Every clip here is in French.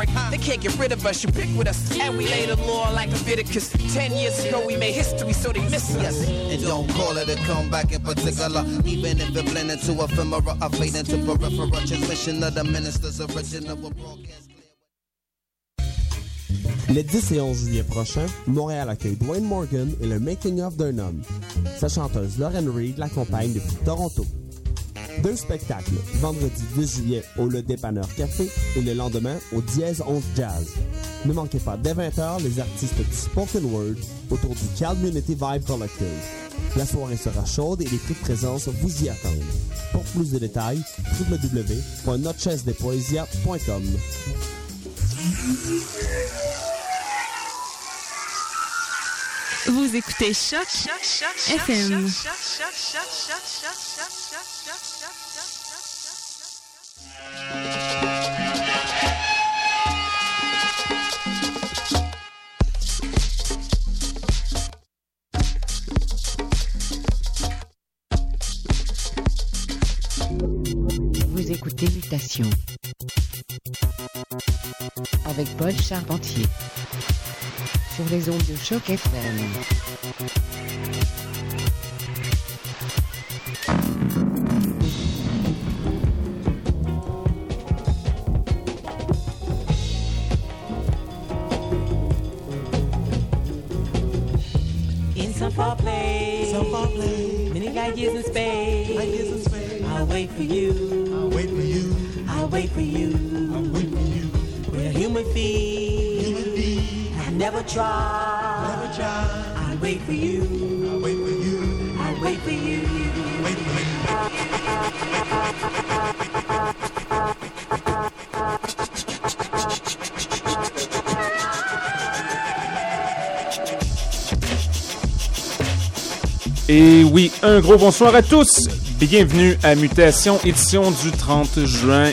historic. They can't get rid of us, you pick with us. And we laid the law like Leviticus. 10 years ago we made history, so they miss us. And don't call it a comeback in particular. Even if it blend into ephemera, I fade into peripheral transmission of the minister's original broadcast. Les 10 et 11 juillet prochains, Montréal accueille Dwayne Morgan et le Making of d'un homme. Sa chanteuse Lauren Reed l'accompagne depuis Toronto. Deux spectacles, vendredi 10 juillet au Le Dépanneur Café et le lendemain au 10-11 Jazz. Ne manquez pas dès 20h les artistes du Spoken Word autour du Calmunity Vibe Collective. La soirée sera chaude et les prix de présence vous y attendent. Pour plus de détails, www.notchesdespoesia.com. Vous écoutez Choc FM. Vous écoutez Mutation avec Paul Charpentier sur les ondes de Choc FM. In some far place, many like years in space. Like years in space. I'll wait for you. I'll wait for you. I'll wait for you. I'll wait for you. We're human beings. Human beings. I never try. Never try. I'll wait for you. I'll wait for you. I'll wait for you. Wait for you. Et oui, un gros bonsoir à tous. Bienvenue à Mutation, édition du 30 juin.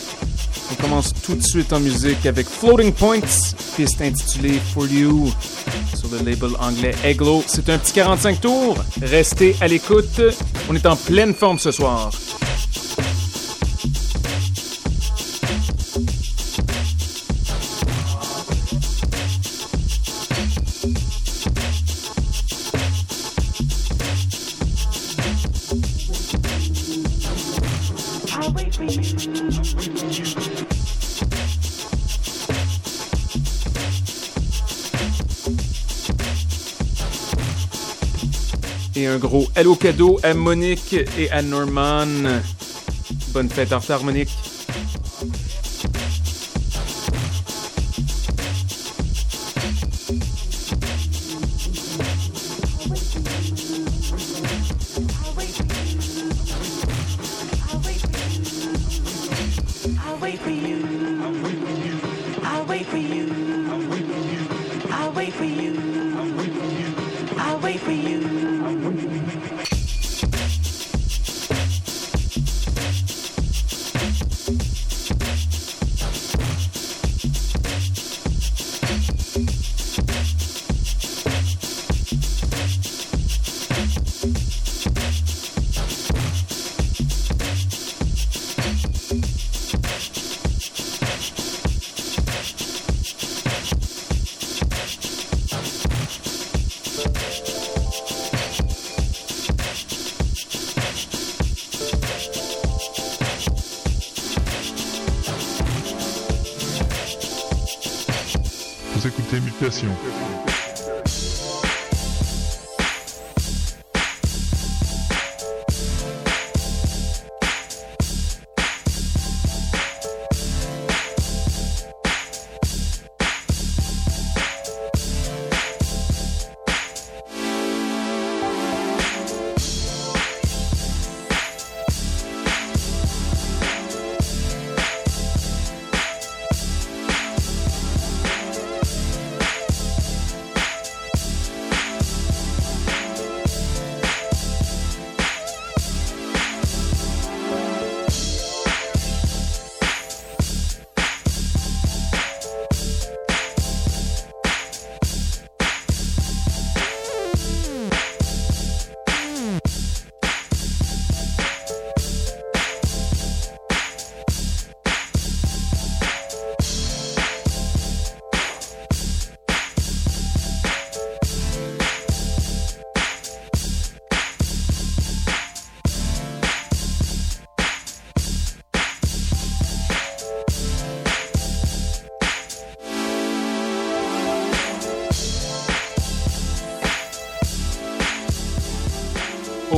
On commence tout de suite en musique avec Floating Points, piste intitulée For You, sur le label anglais Eglo. C'est un petit 45 tours. Restez à l'écoute. On est en pleine forme ce soir. Un gros hello cadeau à Monique et à Norman. Bonne fête en retard, Monique.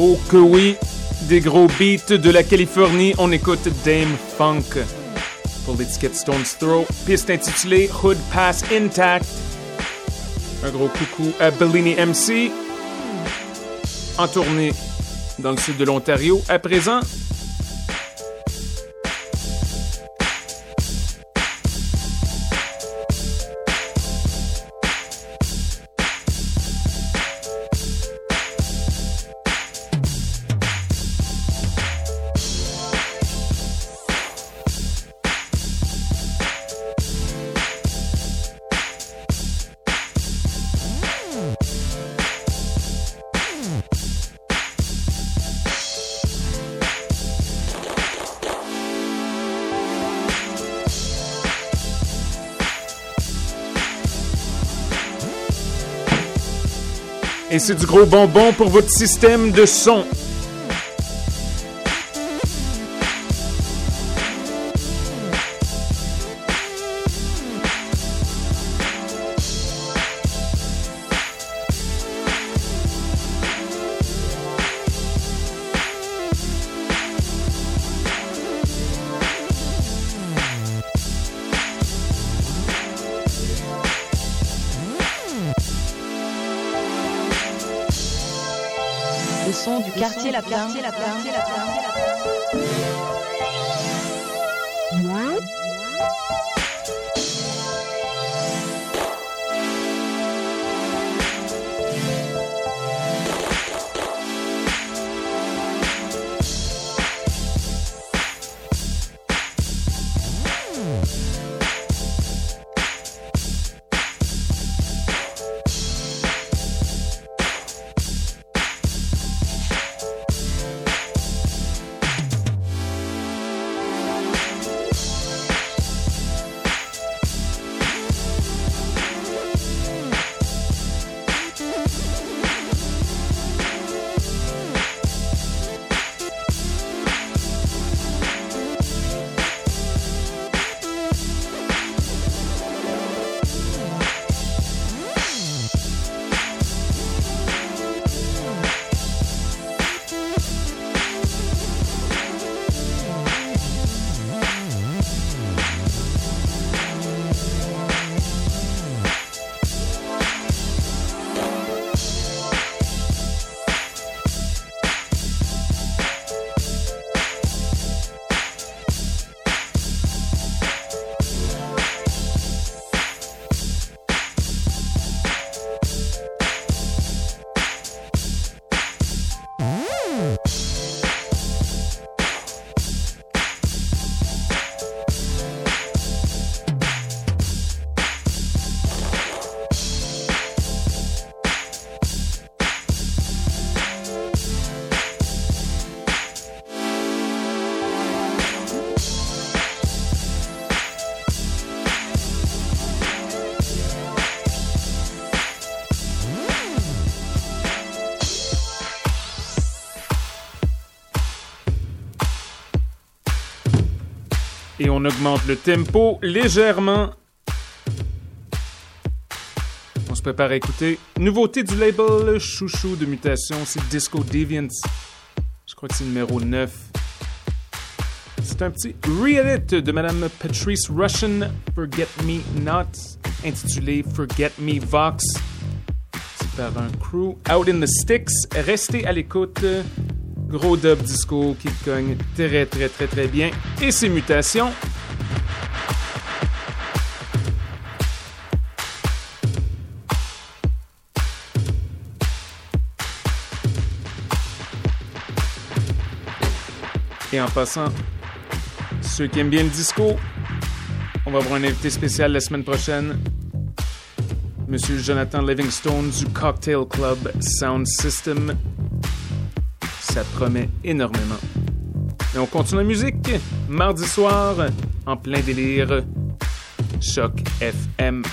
Oh que oui, des gros beats de la Californie, on écoute Dame Funk. Pour l'étiquette Stone's Throw, piste intitulée Hood Pass Intact. Un gros coucou à Bellini MC, en tournée dans le sud de l'Ontario à présent. Et c'est du gros bonbon pour votre système de son. Et on augmente le tempo légèrement. On se prépare à écouter. Nouveauté du label Chouchou de Mutation, c'est Disco Deviant. Je crois que c'est numéro 9. C'est un petit re-edit de Madame Patrice Russian, Forget Me Not, intitulé Forget Me Vox. C'est par un crew Out in the Sticks. Restez à l'écoute. Gros dub disco qui cogne très très très très bien et ses mutations. Et en passant, ceux qui aiment bien le disco, on va avoir un invité spécial la semaine prochaine. Monsieur Jonathan Livingstone du Cocktail Club Sound System. Ça promet énormément. Et on continue la musique. Mardi soir, en plein délire, Choc FM.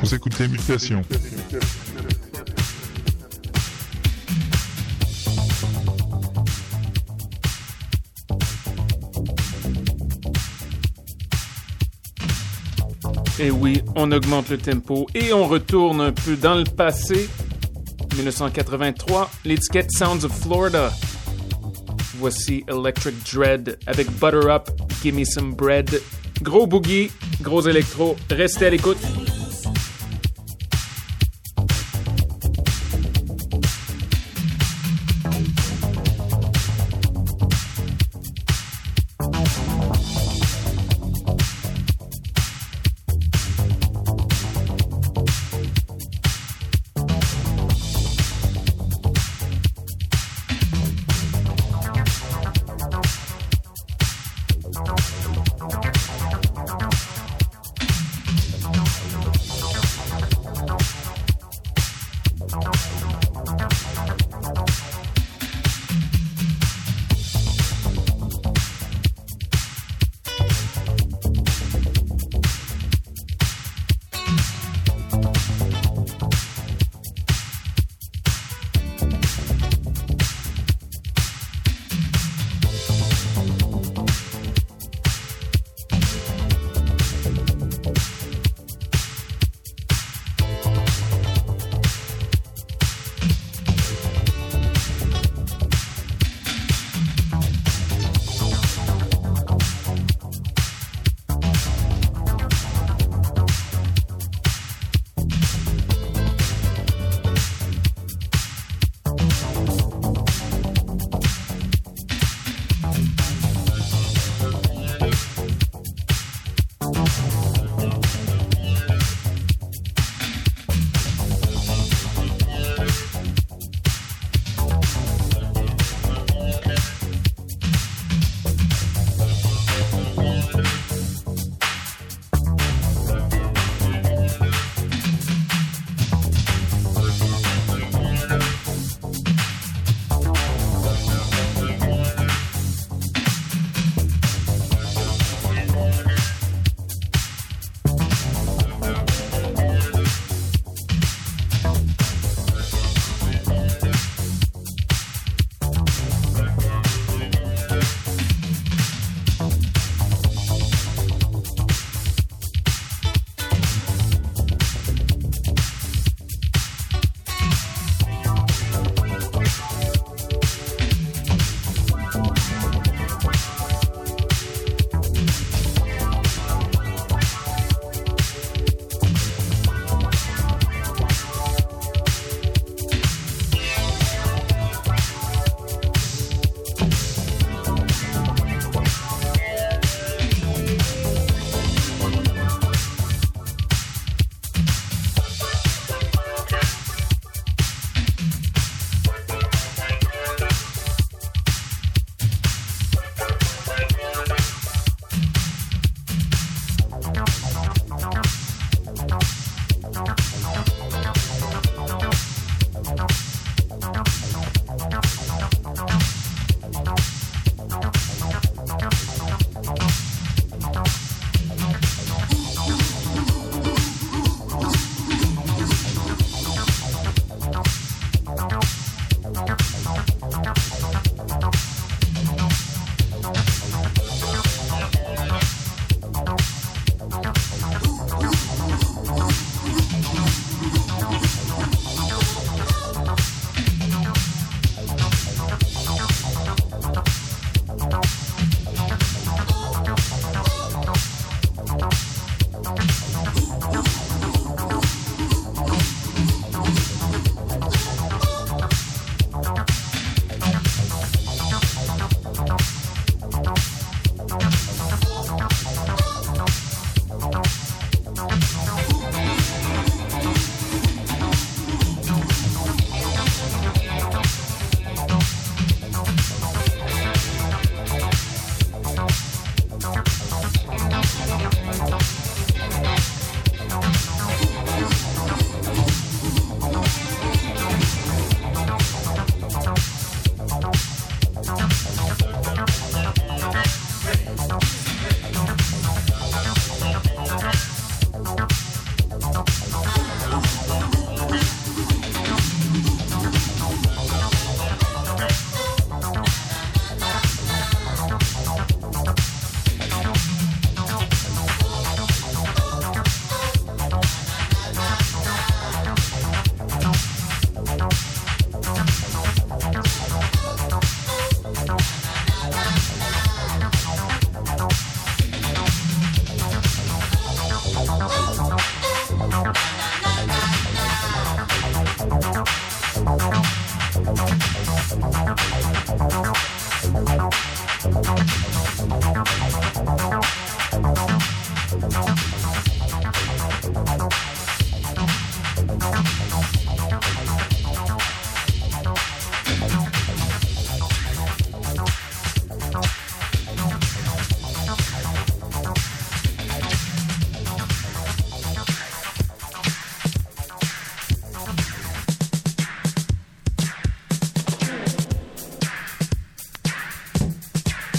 Vous écoutez Mutation. Et oui, on augmente le tempo et on retourne un peu dans le passé. 1983, l'étiquette Sounds of Florida. Voici Electric Dread avec Butter Up, Gimme Some Bread. Gros boogie, gros électro, restez à l'écoute.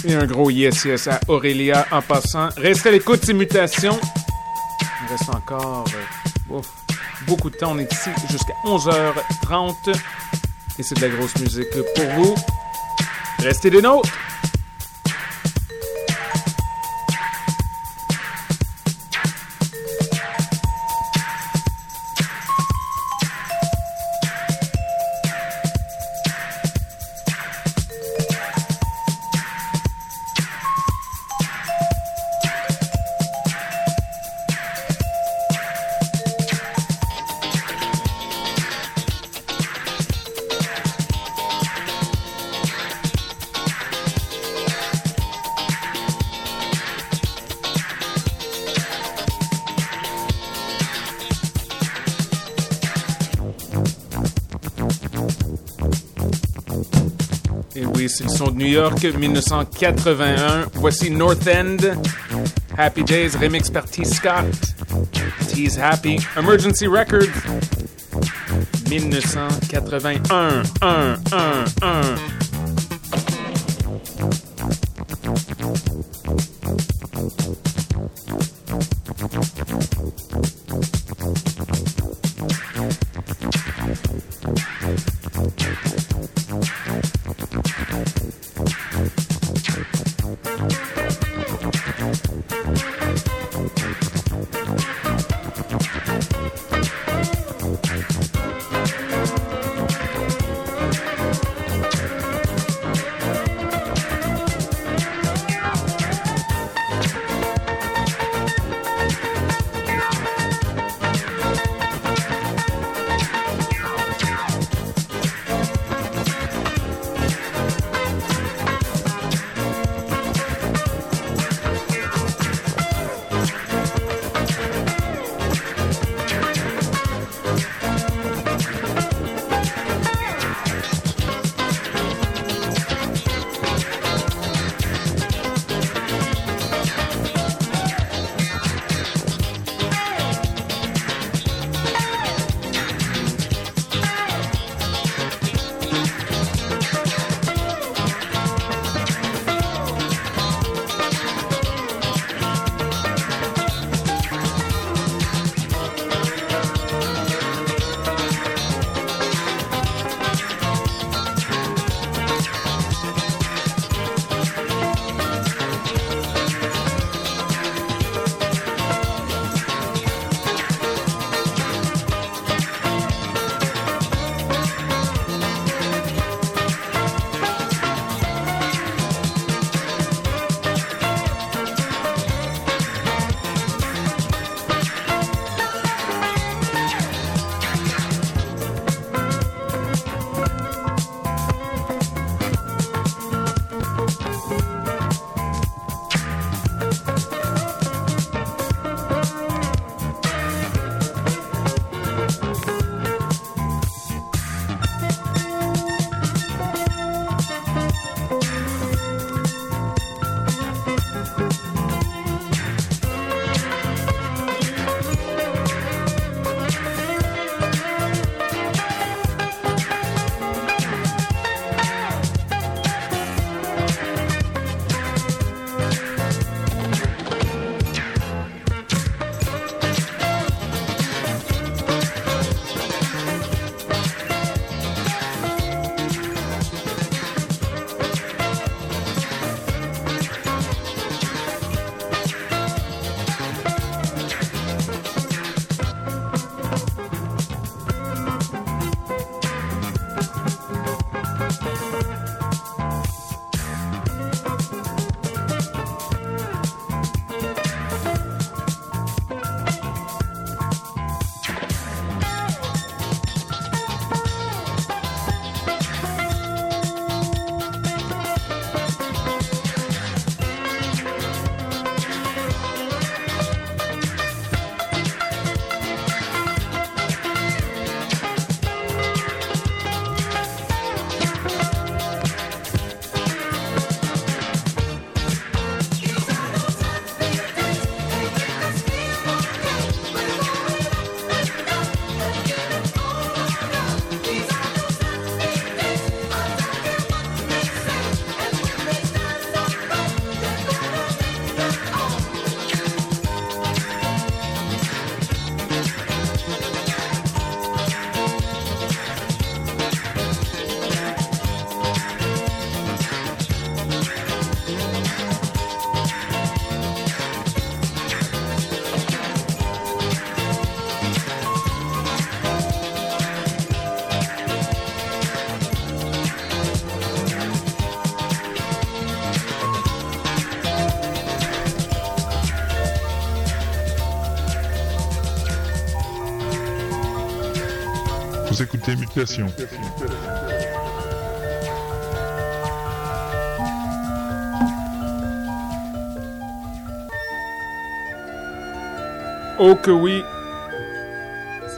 aussi un gros yes yes à Aurélia en passant. Restez à l'écoute de ces mutations. Il reste encore beaucoup de temps. On est ici jusqu'à 11h30. Et c'est de la grosse musique pour vous. Restez des nôtres. C'est le son de New York, 1981. Voici North End, Happy Days, remix par T. Scott, T's Happy, Emergency Records, 1981, 1. Vous écoutez Mutation. Oh que oui!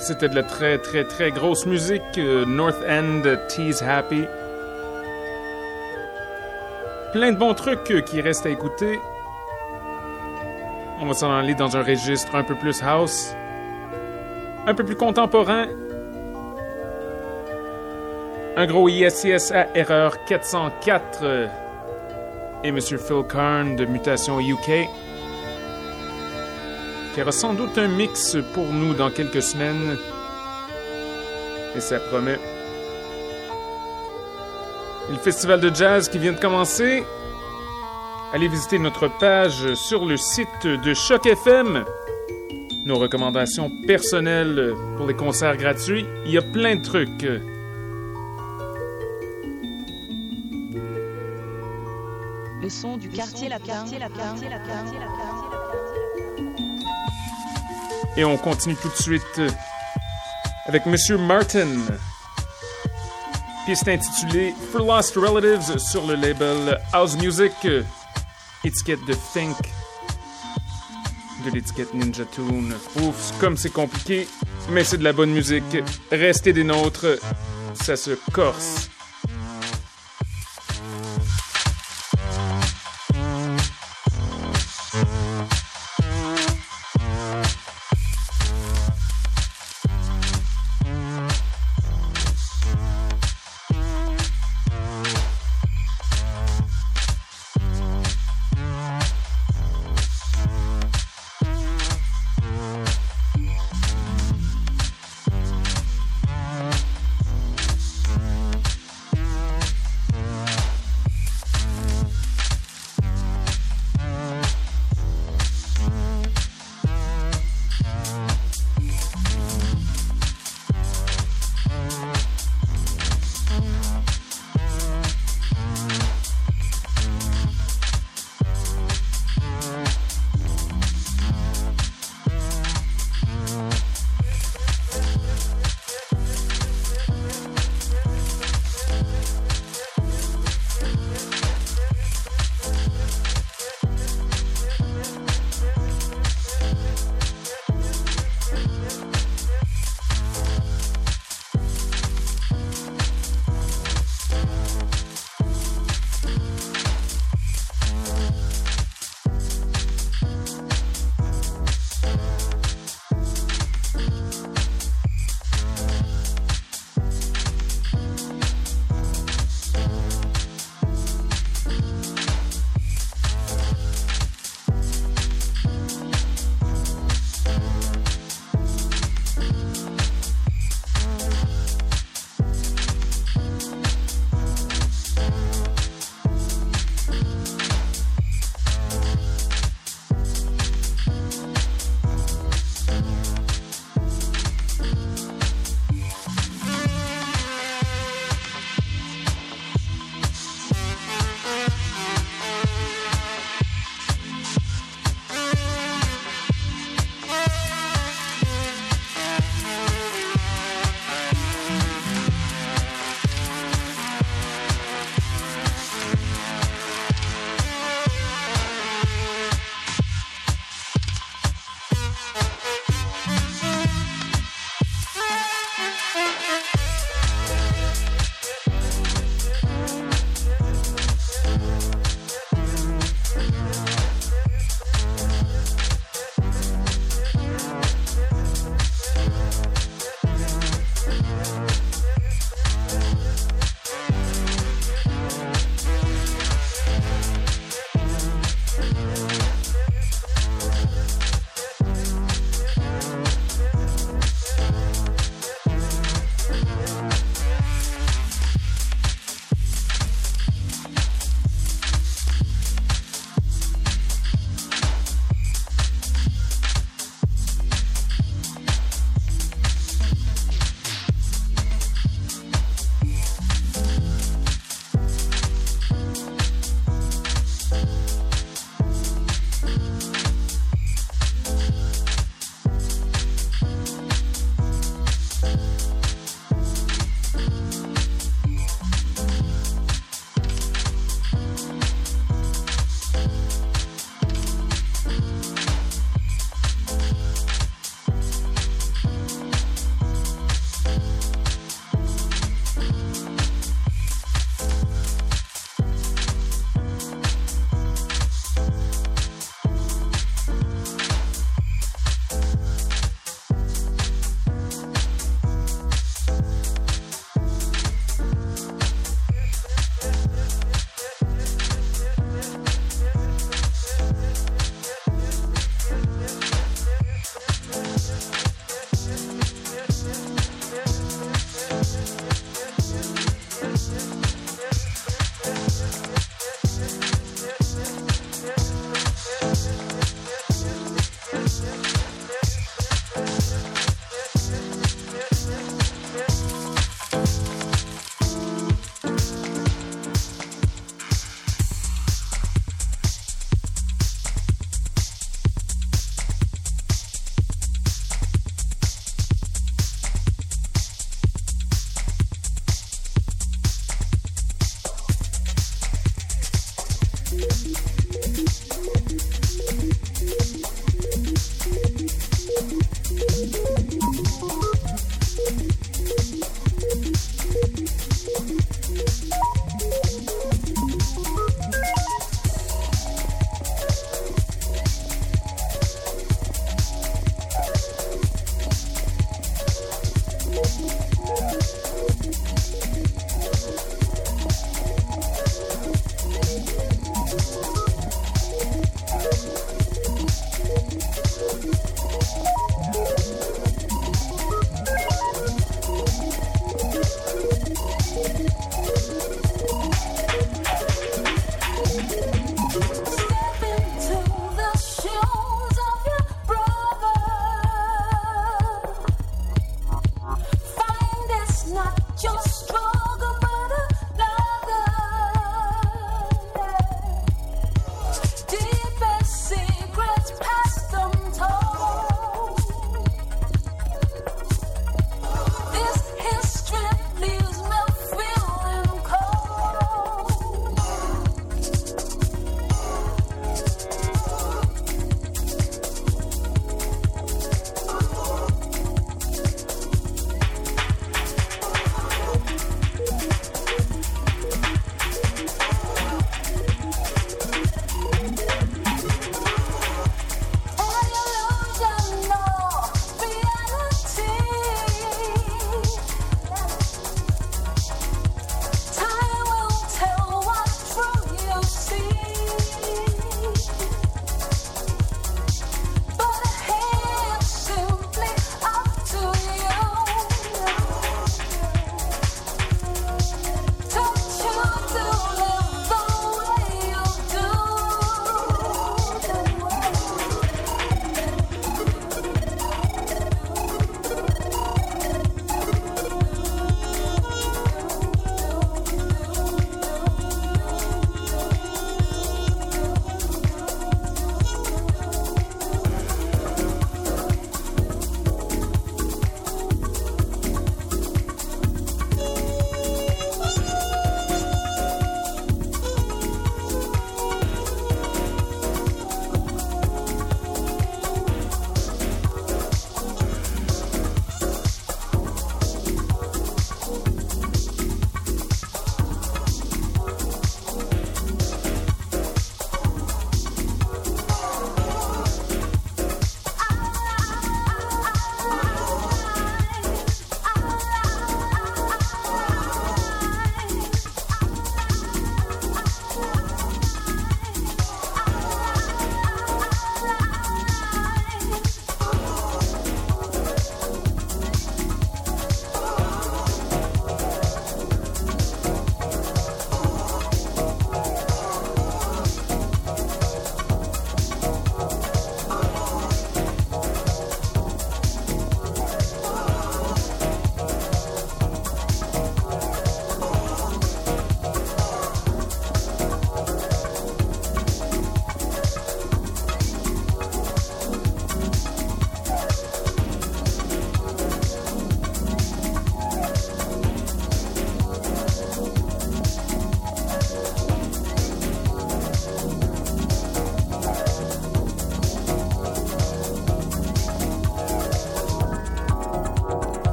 C'était de la très très très grosse musique, North End, Tease Happy. Plein de bons trucs qui restent à écouter. On va s'en aller dans un registre un peu plus house, un peu plus contemporain. Un gros yes à erreur 404 et Monsieur Phil Karn de Mutation UK, qui aura sans doute un mix pour nous dans quelques semaines. Et ça promet. Et le festival de jazz qui vient de commencer. Allez visiter notre page sur le site de Choc FM. Nos recommandations personnelles pour les concerts gratuits. Il y a plein de trucs. Le son du quartier Lapin. Et on continue tout de suite avec Monsieur Martin. Piste intitulée For Lost Relatives sur le label House Music, étiquette de Think, de l'étiquette Ninja Tune. Ouf, comme c'est compliqué, mais c'est de la bonne musique. Restez des nôtres, ça se corse.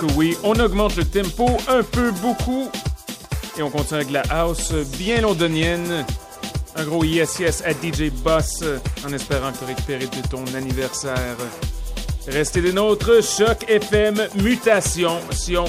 que oui, on augmente le tempo un peu, beaucoup. Et on continue avec la house bien londonienne. Un gros yes yes à DJ Boss en espérant que tu récupères de ton anniversaire. Restez des nôtres, Choc FM, Mutation, Sion.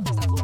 Ça vaut.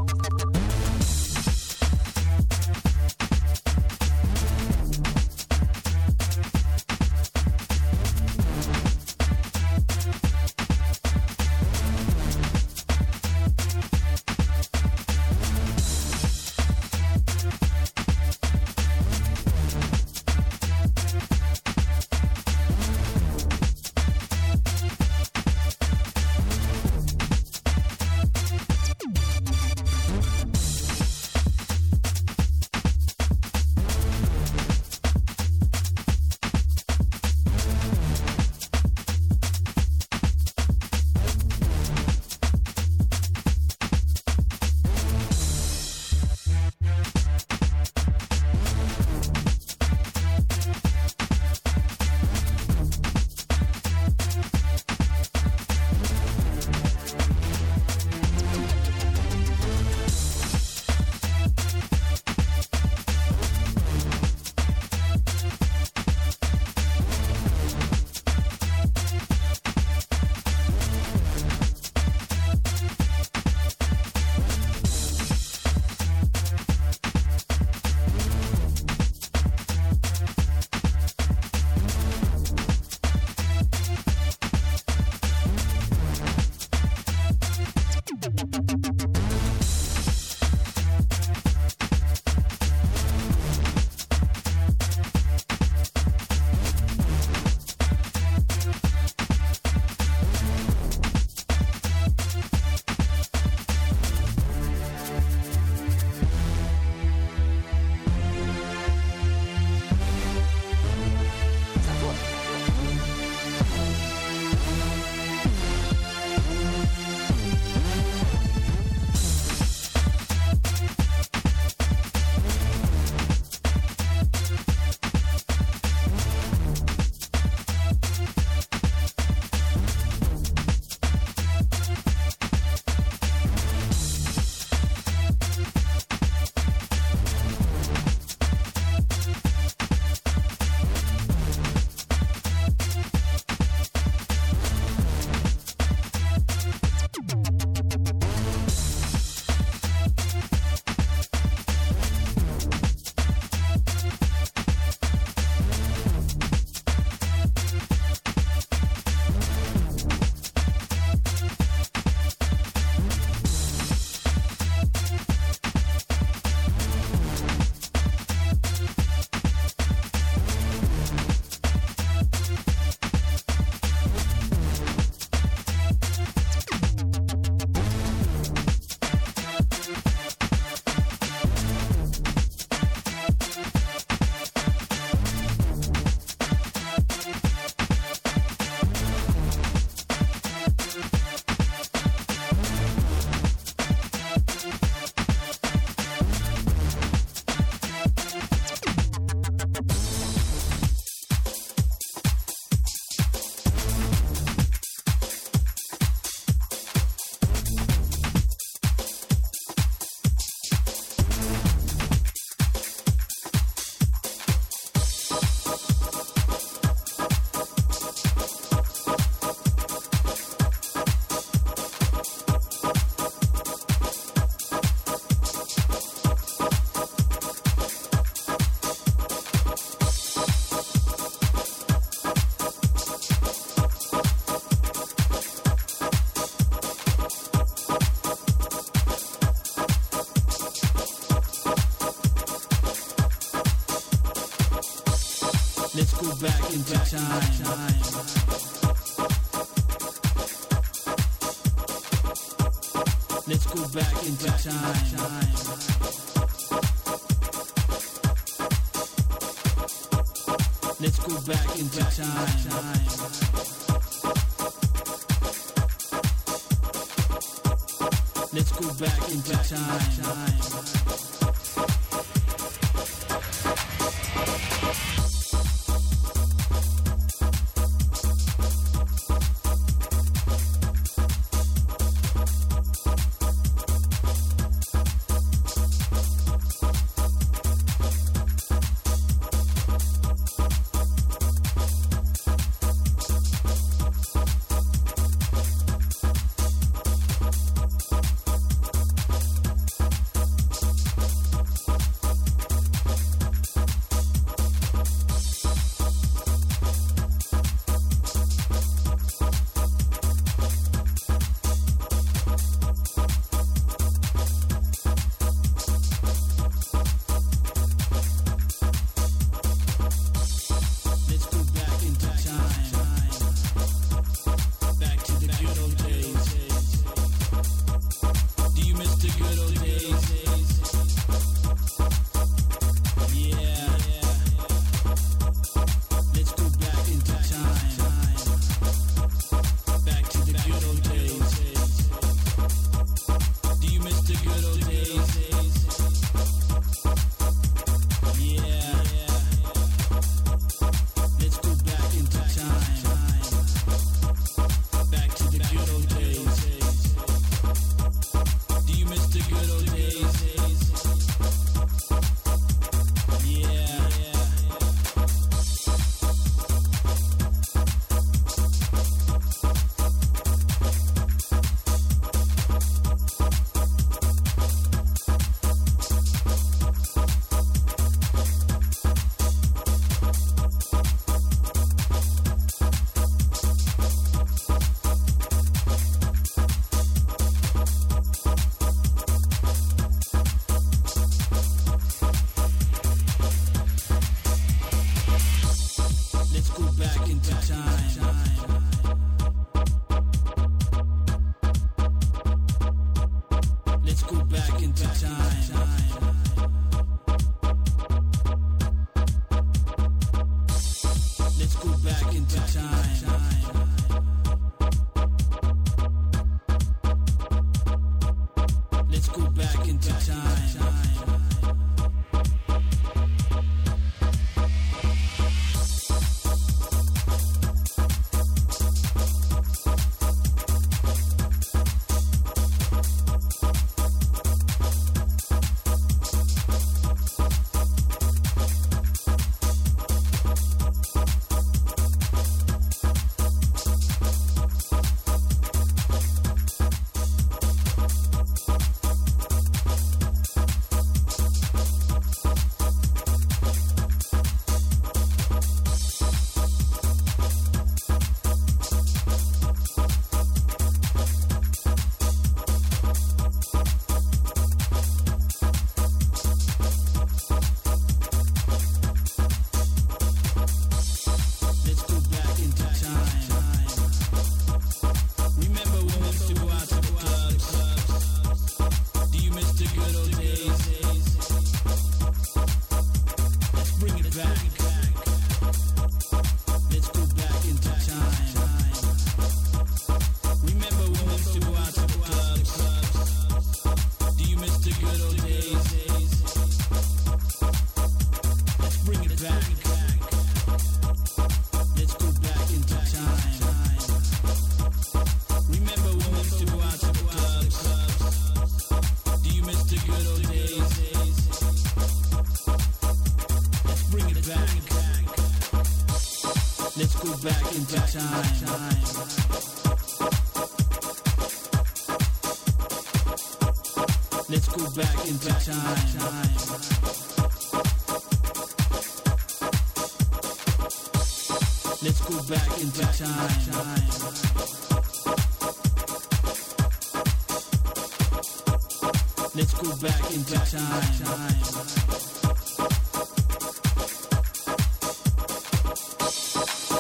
go back into time. Let's go back into time. Let's go back into time. Let's go back into time.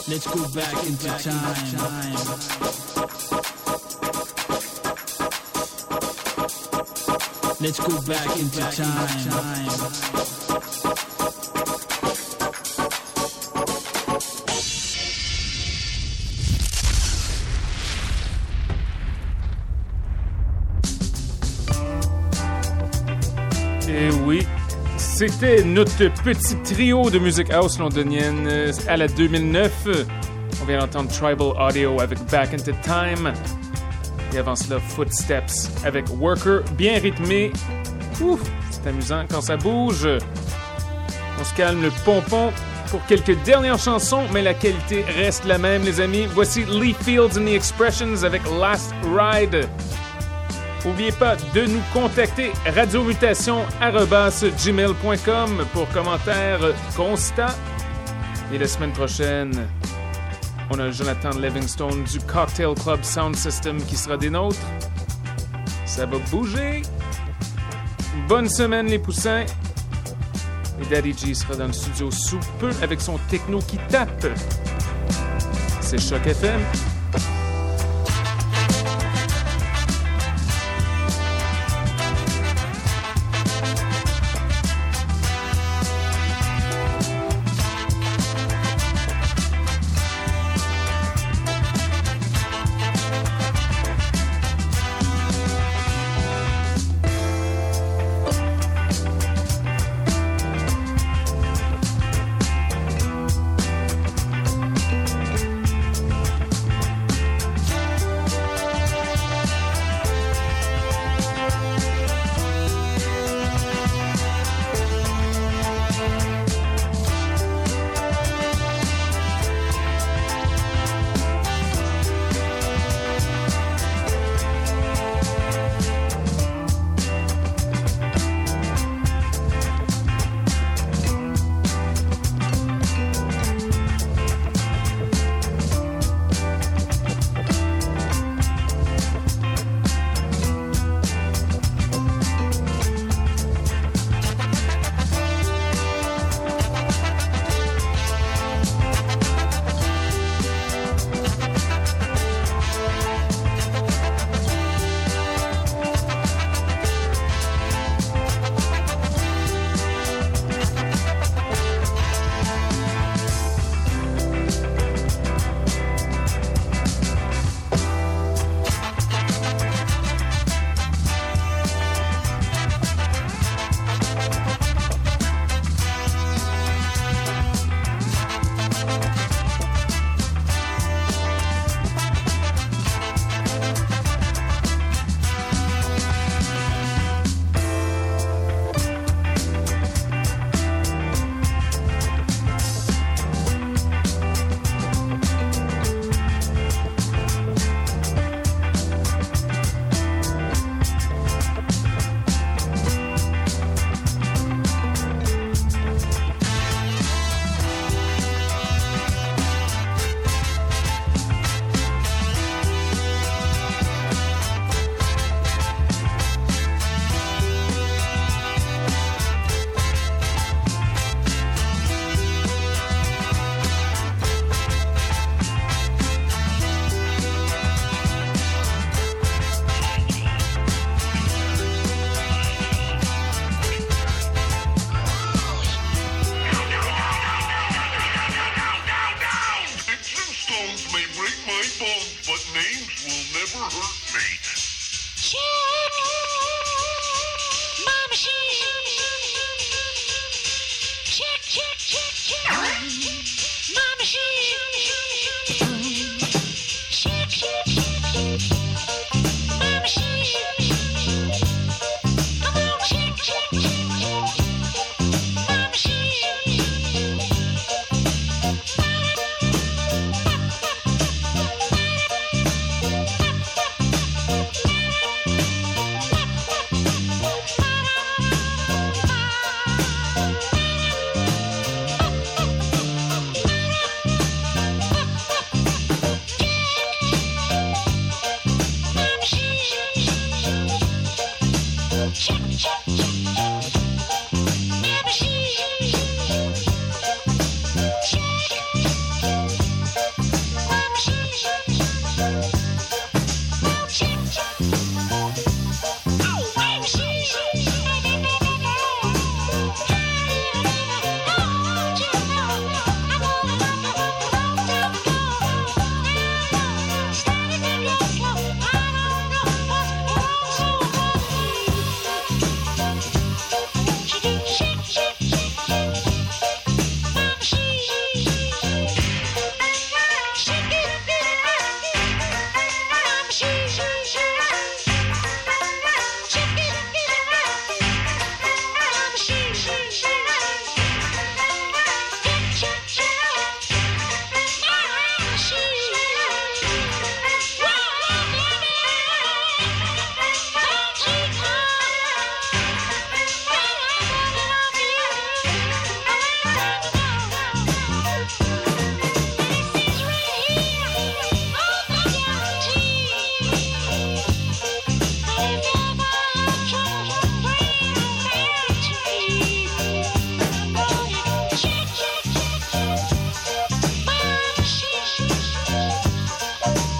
Let's go back into time. Let's go back into time. C'était notre petit trio de musique house londonienne à la 2009. On vient d'entendre Tribal Audio avec Back into Time. Et avant cela, Footsteps avec Worker, bien rythmé. Ouf, c'est amusant quand ça bouge. On se calme le pompon pour quelques dernières chansons, mais la qualité reste la même, les amis. Voici Lee Fields and the Expressions avec Last Ride. N'oubliez pas de nous contacter radiomutation@gmail.com pour commentaires constats. Et la semaine prochaine, on a Jonathan Livingstone du Cocktail Club Sound System qui sera des nôtres. Ça va bouger. Bonne semaine les poussins. Et Daddy G sera dans le studio sous peu avec son techno qui tape. C'est Choc FM.